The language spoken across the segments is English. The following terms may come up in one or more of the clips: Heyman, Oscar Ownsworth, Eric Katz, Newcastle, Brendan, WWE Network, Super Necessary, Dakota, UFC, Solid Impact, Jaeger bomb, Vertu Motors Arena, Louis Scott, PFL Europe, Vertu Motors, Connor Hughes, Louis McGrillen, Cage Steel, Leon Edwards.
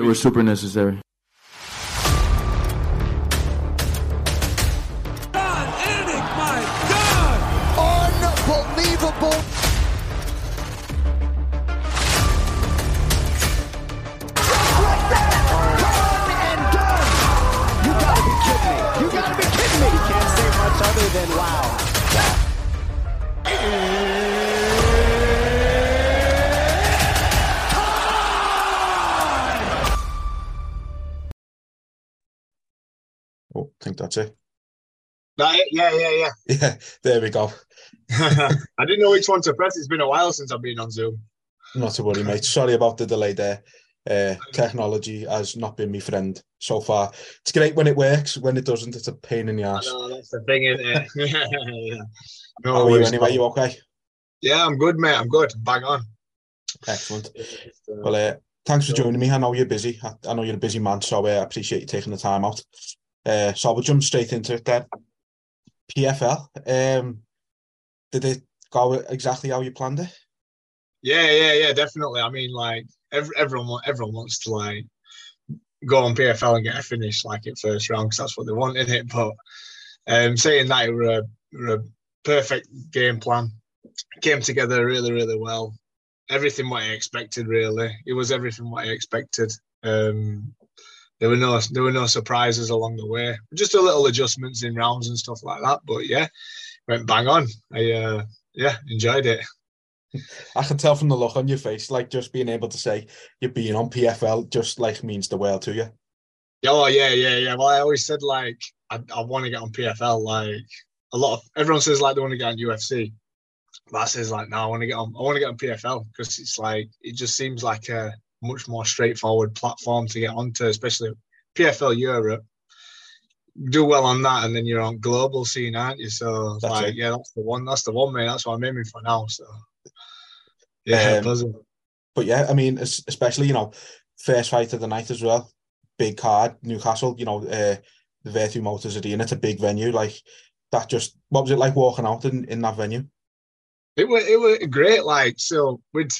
We're super necessary. God, Eric, my God! Unbelievable! Just like that! Gone and done! You gotta be kidding me! You gotta be kidding me! You can't say much other than wow. Oh, I think that's it. Yeah. Yeah, there we go. I didn't know which one to press. It's been a while since I've been on Zoom. Not to worry, mate. Sorry about the delay there. Technology has not been my friend so far. It's great when it works. When it doesn't, it's a pain in the ass. No, that's the thing, isn't it? Yeah. No, how are you anyway? You okay? Yeah, I'm good, mate. I'm good. Bang on. Excellent. Well, thanks for joining me. I know you're busy. I know you're a busy man, so I appreciate you taking the time out. So we'll jump straight into it then. PFL, did it go exactly how you planned it? Yeah, definitely. I mean, like, everyone wants to, like, go on PFL and get a finish, like, at first round, because that's what they want, isn't it? But saying that, it were a perfect game plan. It came together really, really well. Everything what I expected, really. It was everything what I expected. There were no surprises along the way. Just a little adjustments in rounds and stuff like that. But yeah, went bang on. I enjoyed it. I can tell from the look on your face, like just being able to say you're being on PFL just like means the world to you. Oh yeah. Well, I always said like I want to get on PFL. Like everyone says like they want to get on UFC, but I says like no, I want to get on PFL because it's like it just seems like a much more straightforward platform to get onto, especially PFL Europe. Do well on that, and then you're on global scene, aren't you? So, that's like, it. Yeah, that's the one. That's the one, mate. That's what I'm aiming for now. So, yeah, but yeah, I mean, especially first fight of the night as well. Big card, Newcastle. The Vertu Motors Arena. It's a big venue. Like that. Just what was it like walking out in that venue? It was great. Like so, we'd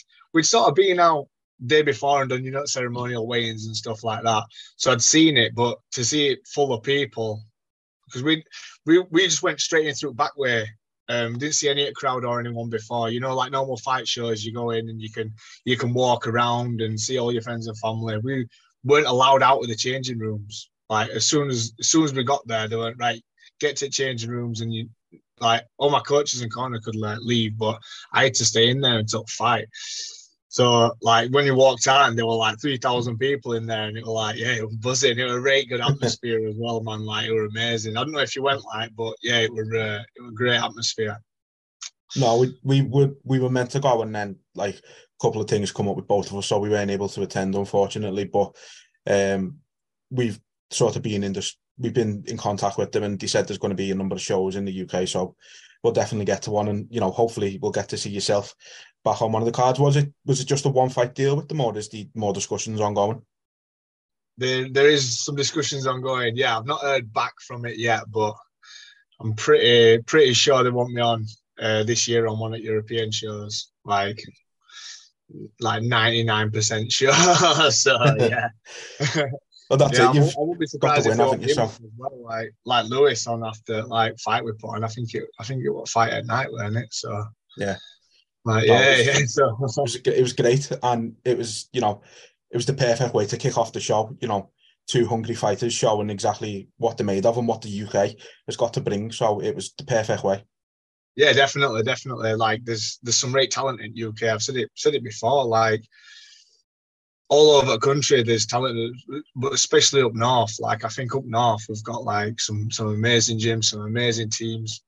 sort of been out day before and done ceremonial weigh-ins and stuff like that, so I'd seen it, but to see it full of people, because we just went straight in through back way, didn't see any crowd or anyone before, like normal fight shows you go in and you can walk around and see all your friends and family. We weren't allowed out of the changing rooms. Like as soon as we got there, they went right, get to changing rooms, and you like all my coaches and Connor could like leave, but I had to stay in there until fight. So, like, when you walked out, and there were, like, 3,000 people in there, and it was, like, yeah, it was buzzing. It was a really good atmosphere as well, man. Like, it was amazing. I don't know if you went, like, but, yeah, it was a great atmosphere. No, we were meant to go, and then, like, a couple of things come up with both of us, so we weren't able to attend, unfortunately. But we've sort of been in contact with them, and they said there's going to be a number of shows in the UK, so we'll definitely get to one, and, hopefully we'll get to see yourself back on one of the cards. Was it just a one fight deal with them, or is the more discussions ongoing? There is some discussions ongoing. Yeah, I've not heard back from it yet, but I'm pretty sure they want me on this year on one of European shows. Like 99% sure. So yeah. Well, that's it. I won't be surprised if you as well. Like Louis on after like fight we put on. I think it was fight at night, wasn't it? So yeah. It was great, and it was the perfect way to kick off the show. Two hungry fighters showing exactly what they're made of and what the UK has got to bring. So it was the perfect way. Yeah, definitely, definitely. Like, there's some great talent in UK. I've said it before. Like, all over the country, there's talent, but especially up north. Like, I think up north, we've got like some amazing gyms, some amazing teams,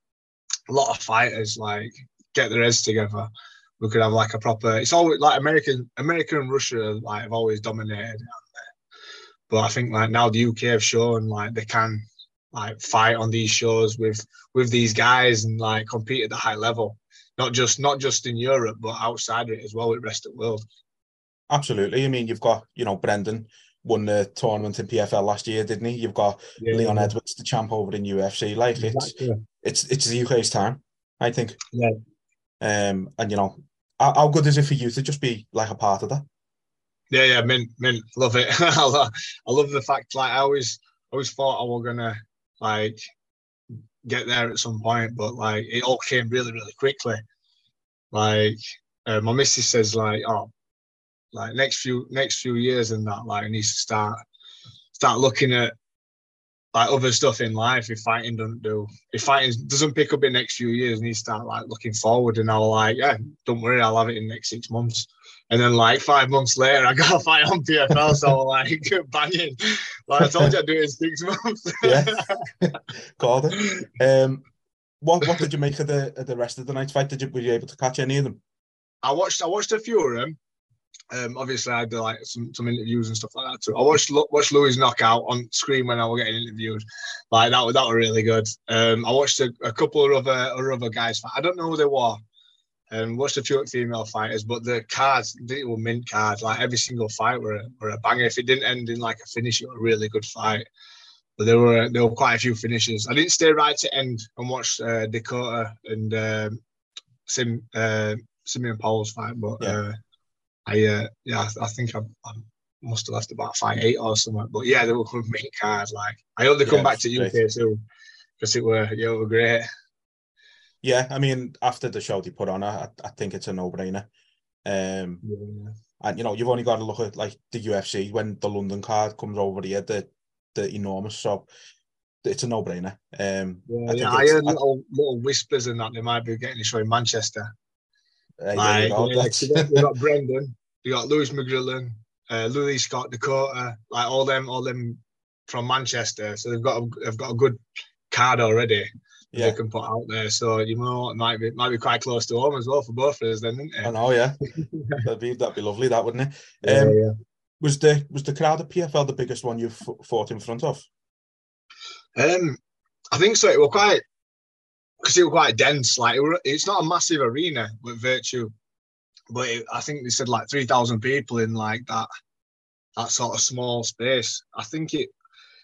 a lot of fighters. Like, get their heads together. We could have like a proper. It's always like America and Russia like have always dominated. But I think like now the UK have shown like they can like fight on these shows with these guys and like compete at the high level, not just in Europe but outside it as well with the rest of the world. Absolutely. I mean, you've got, you know, Brendan won the tournament in PFL last year, didn't he? You've got Leon Edwards, the champ over in UFC. Like, exactly. It's the UK's time, I think. Yeah. And you know, how good is it for you to just be like a part of that? Yeah, mint, love it. I love the fact, like, I always thought I was gonna like get there at some point, but like it all came really, really quickly. Like my missus says, like, oh, like next few years and that, like, I need to start looking at like other stuff in life. If fighting doesn't pick up in the next few years, I need to start like looking forward. And I was like, yeah, don't worry, I'll have it in the next 6 months. And then, like, 5 months later, I got a fight on PFL, so, like, banging. Like, I told you I'd do it in 6 months. Yeah, called it. What did you make of the rest of the night's fight? Were you able to catch any of them? I watched a few of them. Obviously, I did, like, some interviews and stuff like that, too. I watched Louis' knockout on screen when I was getting interviewed. Like, that was really good. I watched a couple of other guys fight. I don't know who they were. Watched a few female fighters, but the cards, they were mint cards. Like, every single fight were a banger. If it didn't end in like a finish, it was a really good fight. But there were quite a few finishes. I didn't stay right to end and watch Dakota and Simeon Powell's fight, but yeah. I think I must have left about 5-8 or something. But yeah, they were mint cards. Like, I hope they come back to UK too, because it were great. Yeah, I mean, after the show they put on, I think it's a no-brainer. And, you know, you've only got to look at, like, the UFC. When the London card comes over here, they're enormous. So it's a no-brainer. I heard little whispers and that they might be getting a show in Manchester. We've got Brendan, we got Louis McGrillen, Louis Scott, Dakota, like all them from Manchester. So they've got a good card already. They can put out there, so you know it might be quite close to home as well for both of us, then, isn't it? I know, yeah. that'd be lovely, that, wouldn't it? Yeah. Was the crowd at PFL the biggest one you fought in front of? I think so. It was quite dense. Like, it's not a massive arena with Vertu, but I think they said like 3,000 people in like that sort of small space. I think it.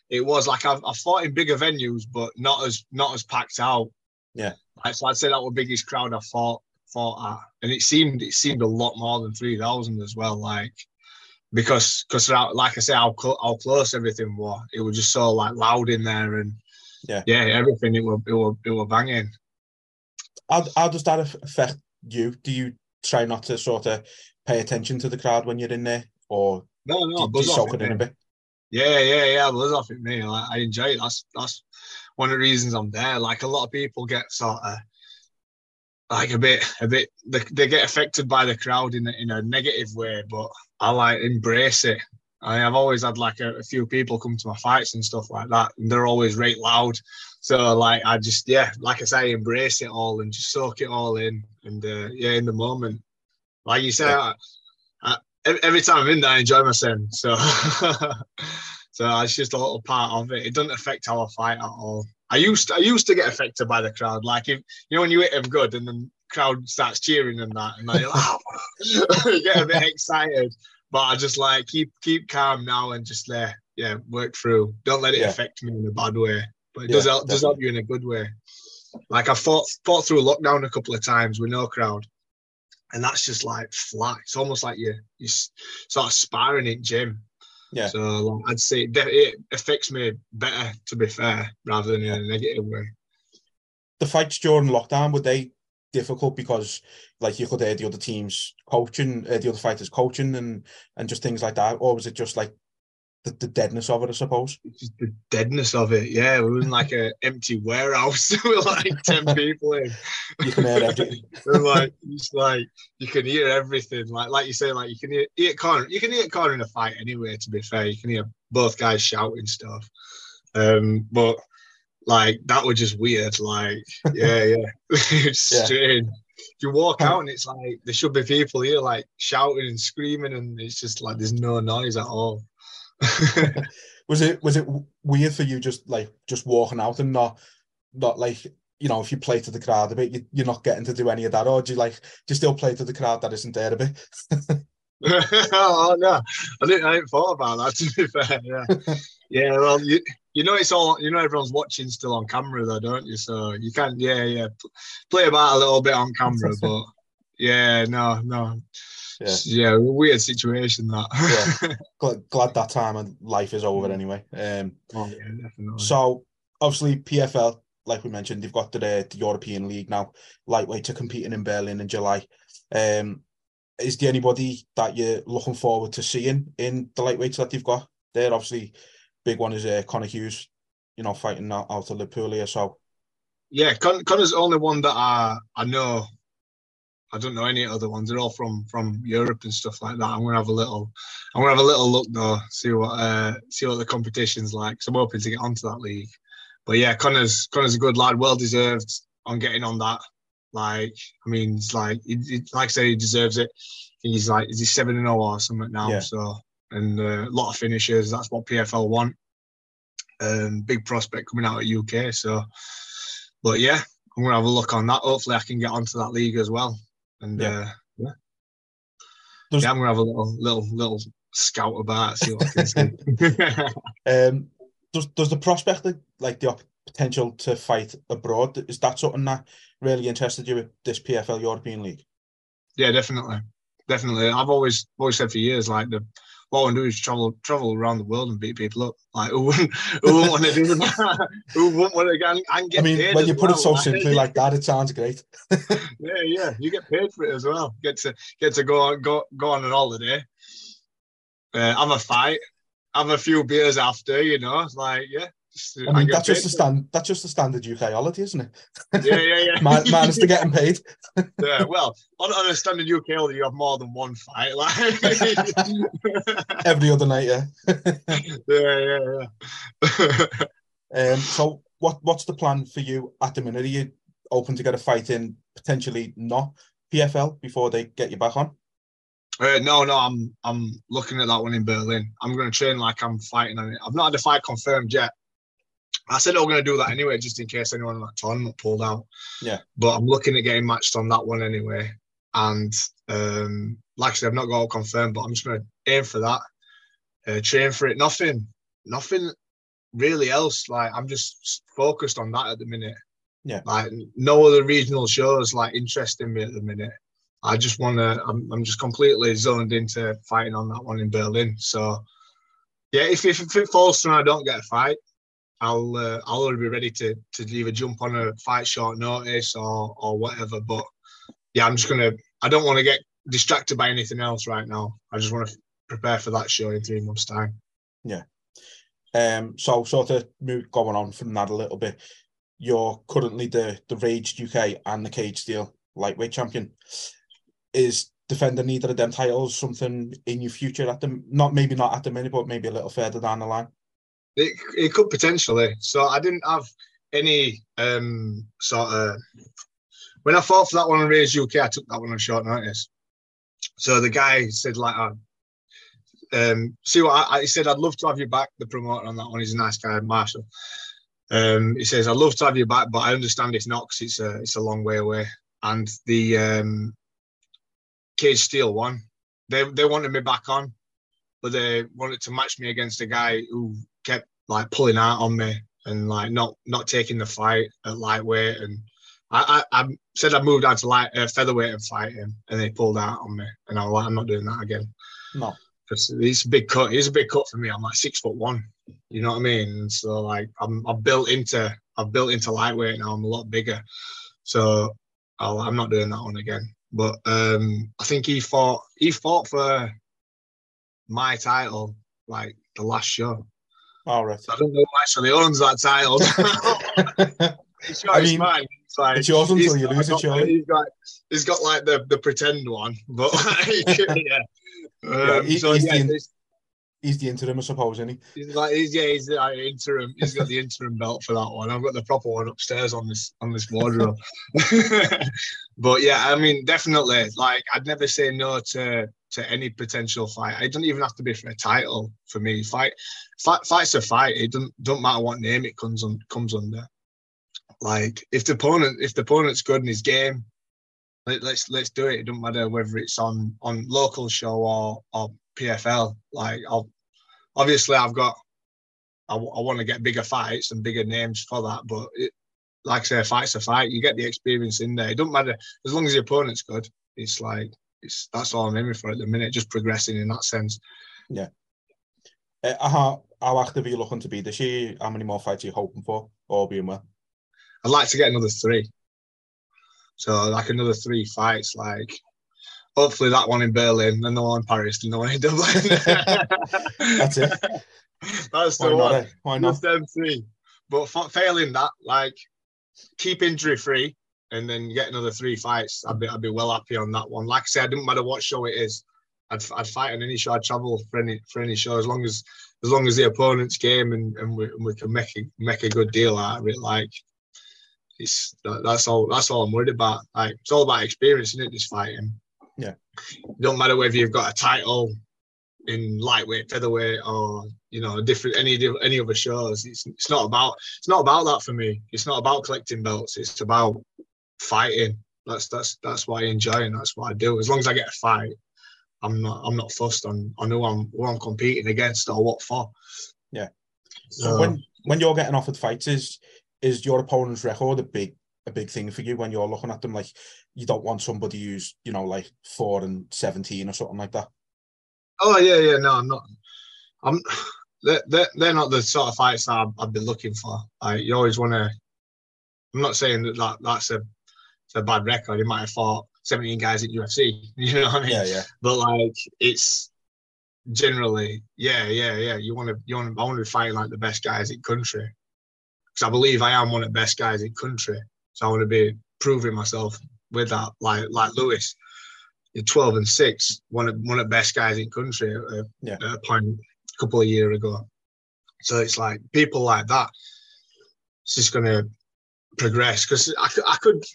It was like I've fought in bigger venues, but not as packed out. Yeah, like, so I'd say that was the biggest crowd I fought at, and it seemed a lot more than 3,000 as well. Like, because like I say, how close everything was. It was just so like loud in there, and yeah, everything it was banging. How does that affect you? Do you try not to sort of pay attention to the crowd when you're in there, or no, do you soak it in a bit? Yeah. Buzz off at me. Like, I enjoy it. That's one of the reasons I'm there. Like, a lot of people get sort of like a bit. They get affected by the crowd in a negative way. But I like embrace it. I've always had like a few people come to my fights and stuff like that, and they're always right loud. So like I just like I say, embrace it all and just soak it all in and in the moment. Like you said. Yeah. Every time I'm in there, I enjoy myself. So it's just a little part of it. It doesn't affect how I fight at all. I used to get affected by the crowd. Like, if you know, when you hit them good and the crowd starts cheering and that, and they're like, you get a bit excited. But I just like keep calm now and just work through. Don't let it affect me in a bad way. But it does help you in a good way. Like, I fought through lockdown a couple of times with no crowd. And that's just like flat. It's almost like you're sort of sparring in gym. Yeah. So like, I'd say it affects me better, to be fair, rather than in a negative way. The fights during lockdown, were they difficult because like you could hear the other teams coaching, the other fighters coaching and just things like that? Or was it just like the deadness of it, I suppose. Just the deadness of it, yeah. We were in like an empty warehouse. We were like 10 people in. You can hear everything. We're like, it's like, you can hear everything. Like you say, like you can hear Connor. You can hear Connor in a fight anyway, to be fair. You can hear both guys shouting stuff. But like that was just weird. Like, yeah. It's strange. You walk out and it's like there should be people here like shouting and screaming, and it's just like there's no noise at all. was it weird for you just walking out and not like, you know, if you play to the crowd a bit, you're not getting to do any of that, or do you still play to the crowd that isn't there a bit? Oh no, I didn't thought about that, to be fair. Yeah well, you know, it's all, you know, everyone's watching still on camera though, don't you? So you can play about a little bit on camera. But yeah, no. Yeah, weird situation that. Yeah. Glad that time and life is over anyway. Definitely. So obviously PFL, like we mentioned, they've got the European League now, lightweight, to competing in Berlin in July. Is there anybody that you're looking forward to seeing in the lightweights that they've got there? Obviously, big one is Connor Hughes, you know, fighting out of Liverpool here. So yeah, Connor's the only one that I know. I don't know any other ones. They're all from Europe and stuff like that. I'm gonna have a little look though, see what the competition's like. So I'm hoping to get onto that league. But yeah, Connor's a good lad, well deserved on getting on that. Like, I mean, it's like like I said, he deserves it. He's like, is he 7-0 or something now? Yeah. So, and a lot of finishers. That's what PFL want. Big prospect coming out of UK. So, but yeah, I'm gonna have a look on that. Hopefully, I can get onto that league as well. And I'm gonna have a little scout about, see what I can see. Does the prospect, like the potential to fight abroad, is that something that really interested you with this PFL European League? Yeah, definitely. I've always said for years, like what I want to do is travel around the world and beat people up. Like, who wouldn't want to do that? Who wouldn't want to get paid? When you put it so simply like that, it sounds great. yeah, you get paid for it as well. Get to go on an holiday, have a fight, have a few beers after, you know. Like, yeah. I mean, that's just the standard UK holiday, isn't it? Yeah. Minus the getting paid. Yeah, well, on a standard UK holiday, you have more than one fight. Like every other night, yeah. yeah. So, what's the plan for you at the minute? Are you open to get a fight in, potentially not PFL, before they get you back on? No, I'm looking at that one in Berlin. I'm going to train like I'm fighting on it. I've not had a fight confirmed yet. I said I'm going to do that anyway, just in case anyone in that tournament pulled out. Yeah. But I'm looking at getting matched on that one anyway. And like I said, I've not got all confirmed, but I'm just going to aim for that, train for it. Nothing really else. Like, I'm just focused on that at the minute. Yeah. Like, no other regional shows like interesting me at the minute. I just want to. I'm just completely zoned into fighting on that one in Berlin. So yeah, if it falls through and I don't get a fight, I'll already be ready to either jump on a fight short notice or whatever. But yeah, I don't want to get distracted by anything else right now. I just want to prepare for that show in 3 months' time. Yeah. So sort of going on from that a little bit, you're currently the Raised UK and the Cage Steel lightweight champion. Is defending either of them titles something in your future at the, not at the minute, but maybe a little further down the line? It could potentially. So I didn't have any sort of... When I fought for that one on Raised UK, I took that one on short notice. So the guy said, like, he said, I'd love to have you back, the promoter on that one. He's a nice guy, Marshall. He says, I'd love to have you back, but I understand if not, because it's a long way away. And the Cage Steel one, they wanted me back on, but they wanted to match me against a guy who kept like pulling out on me and like not taking the fight at lightweight, and I said I moved out to featherweight and fight him, and they pulled out on me, and I'm like, I'm not doing that again. No, because it's a big cut. It's a big cut for me. I'm like 6'1", you know what I mean? And so like I've built into lightweight now. I'm a lot bigger, so I'm not doing that one again. But I think he fought for my title like the last show. All right. So I don't know why Sonny owns that title. It's yours, I mean, mine. It's, like, it's yours until you lose it, Charlie. He's got like the pretend one, but like, yeah. He's the interim, I suppose, isn't he? He's the interim. He's got the interim belt for that one. I've got the proper one upstairs on this wardrobe. But yeah, I mean, definitely. Like, I'd never say no to any potential fight. It doesn't even have to be for a title for me. Fight's a fight. It doesn't matter what name it comes under. Like, if the opponent's good in his game, let's do it. It doesn't matter whether it's on local show or PFL. Like, I want to get bigger fights and bigger names for that. But like I say, a fight's a fight. You get the experience in there. It doesn't matter as long as the opponent's good. It's like that's all I'm aiming for at the minute. Just progressing in that sense. Yeah. How active are you looking to be this year? How many more fights are you hoping for? All being well. I'd like to get another 3. So, like, another 3 fights, like, hopefully that one in Berlin, then the one in Paris, and the one in Dublin. That's it. That's the one. Why not? Just them 3. But failing that, like, keep injury-free and then get another 3 fights. I'd be well happy on that one. Like I said, it didn't matter what show it is. I'd fight on any show. I'd travel for any show as long as the opponent's game and we can make a good deal out of it, like. That's all I'm worried about. Like, it's all about experience, isn't it? This fighting. Yeah. It don't matter whether you've got a title in lightweight, featherweight, or different any other shows. It's not about that for me. It's not about collecting belts. It's about fighting. That's what I enjoy and that's what I do. As long as I get a fight, I'm not fussed on who I'm competing against or what for. Yeah. So when you're getting offered fights, is your opponent's record a big thing for you when you're looking at them? Like, you don't want somebody who's, like 4-17 or something like that. Oh yeah, no, I'm not. They're not the sort of fights that I've been looking for. Like, you always want to. I'm not saying that's a bad record. You might have fought 17 guys at UFC. You know what I mean? Yeah. But like, it's generally yeah. I want to be fighting like the best guys in country. Because I believe I am one of the best guys in country. So I want to be proving myself with that. Like Louis, 12-6, one of the best guys in country at a point a couple of years ago. So it's like people like that, it's just going to progress. Because I could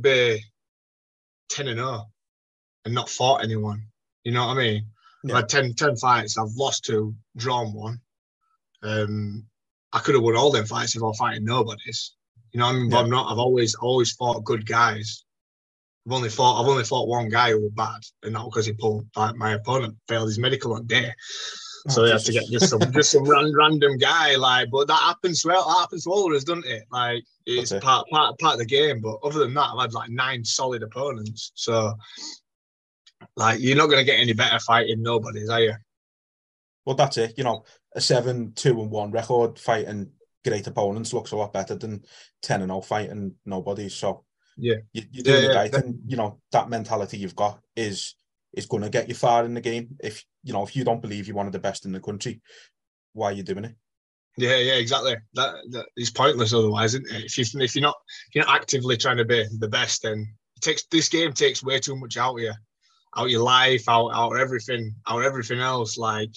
be 10-0 and not fought anyone. You know what I mean? Yeah. I've had 10 fights, I've lost 2, drawn 1. I could have won all them fights if I was fighting nobodies. You know what I mean? But I'm not. I've always fought good guys. I've only fought one guy who was bad, and that was because he pulled. Like, my opponent failed his medical on day, so he had to get just some random guy. Like, but that happens. Well, that happens to all of us, doesn't it? Like, it's part of the game. But other than that, I've had like 9 solid opponents. So, like, you're not going to get any better fighting nobodies, are you? Well, that's it. A 7-2-1 record fighting great opponents looks a lot better than 10-0 fighting nobody. So you're doing the right thing. That mentality you've got is going to get you far in the game. If you don't believe you're one of the best in the country, why are you doing it? Yeah, exactly. That is pointless otherwise, isn't it? If you're not actively trying to be the best, then this game takes way too much out of you. Out your life, out everything else. Like,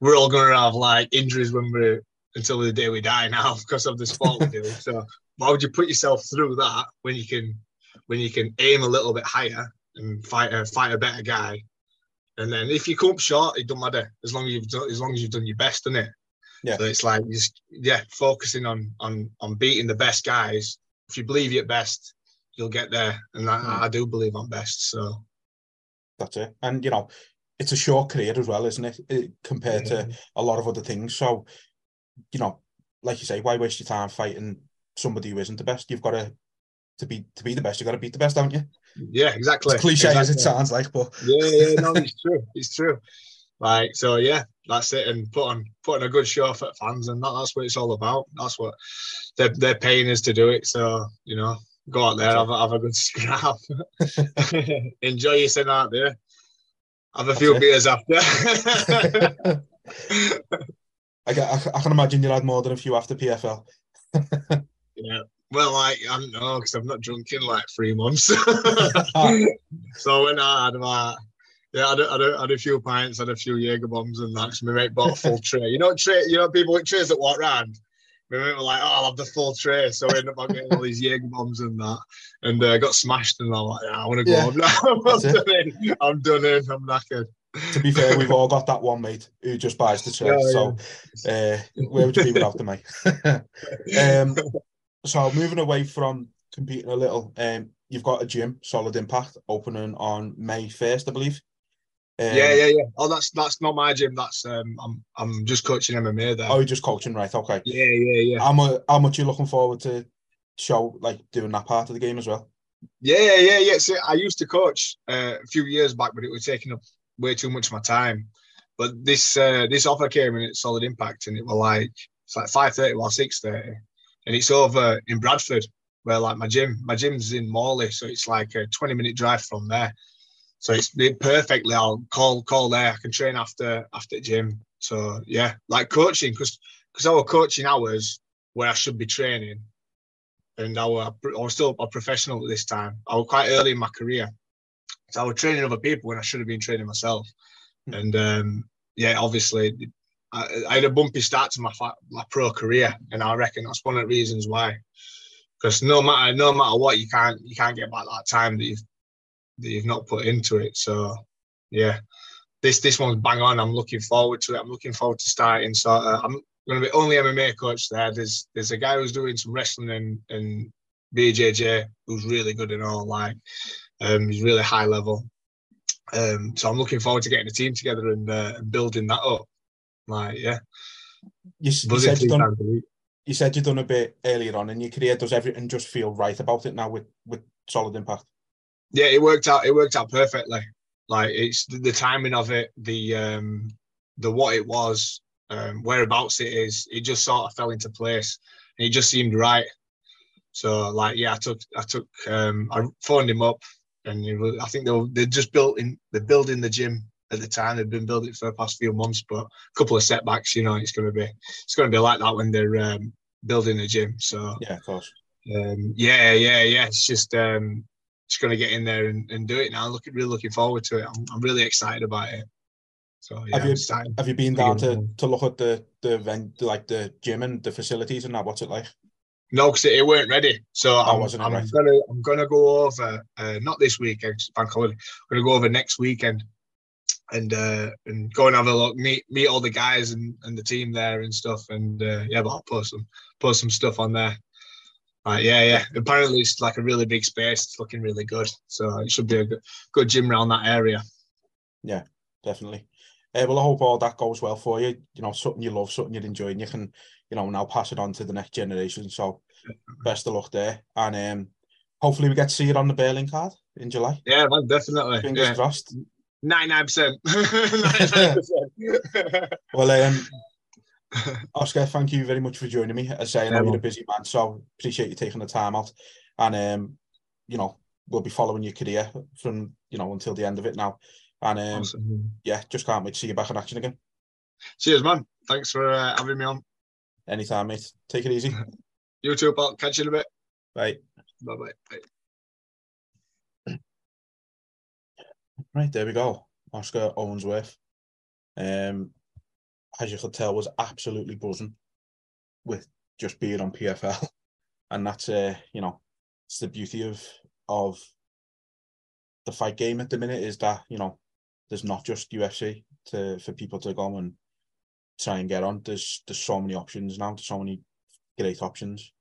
we're all gonna have like injuries until the day we die now because of the sport we do. So why would you put yourself through that when you can aim a little bit higher and fight a better guy? And then if you come short, it don't matter as long as you've done your best, doesn't it? Yeah. So it's like focusing on beating the best guys. If you believe you're best, you'll get there. And I do believe I'm best. So. That's it. And, it's a short career as well, isn't it, compared to a lot of other things. So, like you say, why waste your time fighting somebody who isn't the best? You've got to be the best. You've got to beat the best, haven't you? Yeah, exactly. It's cliche as it sounds like, but... yeah, no, it's true. It's true. Like, so, yeah, that's it. And putting a good show for fans, and that's what it's all about. That's what they're paying us to do it. So, go out there, have a good scrap. Enjoy your sin out there. Have a few beers after. I can imagine you'll have more than a few after PFL. Yeah. Well, I don't know, because I've not drunk in like 3 months. So when I had my... Yeah, I had a few pints, had a few Jaeger bombs and that. So my mate bought a full tray. You know people with trays that walk round? My mate were like, oh, I'll have the full tray. So I ended up getting all these Jaeger bombs and that. And I got smashed and I'm like, I want to go home now. I'm done in. I'm knackered. To be fair, we've all got that one mate who just buys the tray. Where would you be without the mate? So moving away from competing a little, you've got a gym, Solid Impact, opening on May 1st, I believe. Yeah. Oh, that's not my gym. That's I'm just coaching MMA there. Oh, you're just coaching, right? Okay. Yeah. How much are you looking forward to show, like doing that part of the game as well? Yeah. See, I used to coach a few years back, but it was taking up way too much of my time. But this offer came in at Solid Impact, and it was like it's like 5:30 or 6:30, and it's over in Bradford, where like my gym's in Morley, so it's like a 20-minute drive from there. So it's perfectly. I'll call there. I can train after gym. So yeah, like coaching, because our coaching hours where I should be training, and I was still a professional at this time. I was quite early in my career, so I was training other people when I should have been training myself. And obviously, I had a bumpy start to my pro career, and I reckon that's one of the reasons why. Because no matter what, you can't get back that time that you've not put into it. So yeah, this one's bang on. I'm looking forward to it. I'm looking forward to starting. So I'm going to be only MMA coach there. There's a guy who's doing some wrestling and BJJ who's really good and all. Like he's really high level. So I'm looking forward to getting a team together and building that up. Like yeah, you said you've done a bit earlier on in your career. Does everything just feel right about it now with Solid Impact? Yeah, it worked out perfectly. Like it's the timing of it, the what it was, whereabouts it is, it just sort of fell into place and it just seemed right. So like yeah, I phoned him up and I think they're building the gym at the time. They've been building it for the past few months, but a couple of setbacks, you know, it's gonna be like that when they're building a gym. So yeah, of course. It's just just going to get in there and do it now. Really looking forward to it. I'm really excited about it. So yeah, have you been down to look at the event, like the gym and the facilities and that? What's it like? No, because it weren't ready. So I'm gonna go over not this weekend, bank holiday. I'm gonna go over next weekend and go and have a look, meet all the guys and the team there and stuff. And but I'll post some stuff on there. Right, yeah. Apparently, it's like a really big space. It's looking really good. So it should be a good gym around that area. Yeah, definitely. Well, I hope all that goes well for you. You know, something you love, something you'd enjoy, and you can, you know, now pass it on to the next generation. So best of luck there. And hopefully we get to see you on the Berlin card in July. Yeah, man, definitely. Fingers crossed. 99%. 99%. Well, Oscar, thank you very much for joining me. As I say, I know you're a busy man, so appreciate you taking the time out. And you know, we'll be following your career from, you know, until the end of it now. And awesome. Yeah, just can't wait to see you back in action again. Cheers, man. Thanks for having me on. Anytime, mate. Take it easy. You too, pal. Catch you in a bit. Bye. Bye. Right, there we go. Oscar Ownsworth. As you could tell, was absolutely buzzing with just being on PFL. And that's, you know, it's the beauty of the fight game at the minute, is that, you know, there's not just UFC for people to go and try and get on. There's so many options now. There's so many great options.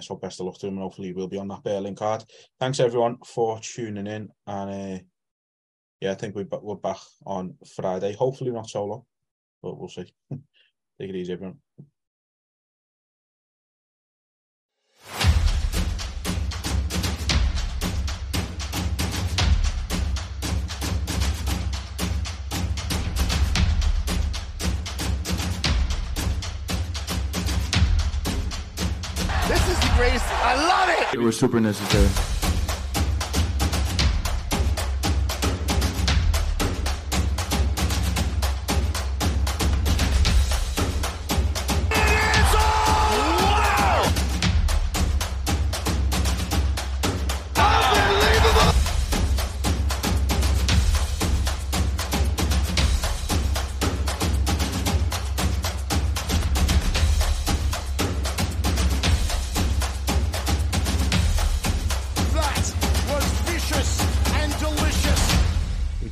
So best of luck to him, and hopefully we'll be on that Berlin card. Thanks, everyone, for tuning in. And, I think we're back on Friday. Hopefully not so long. But we'll see. Take it easy, everyone. This is the greatest. I love it. It was super necessary.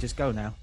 just go now.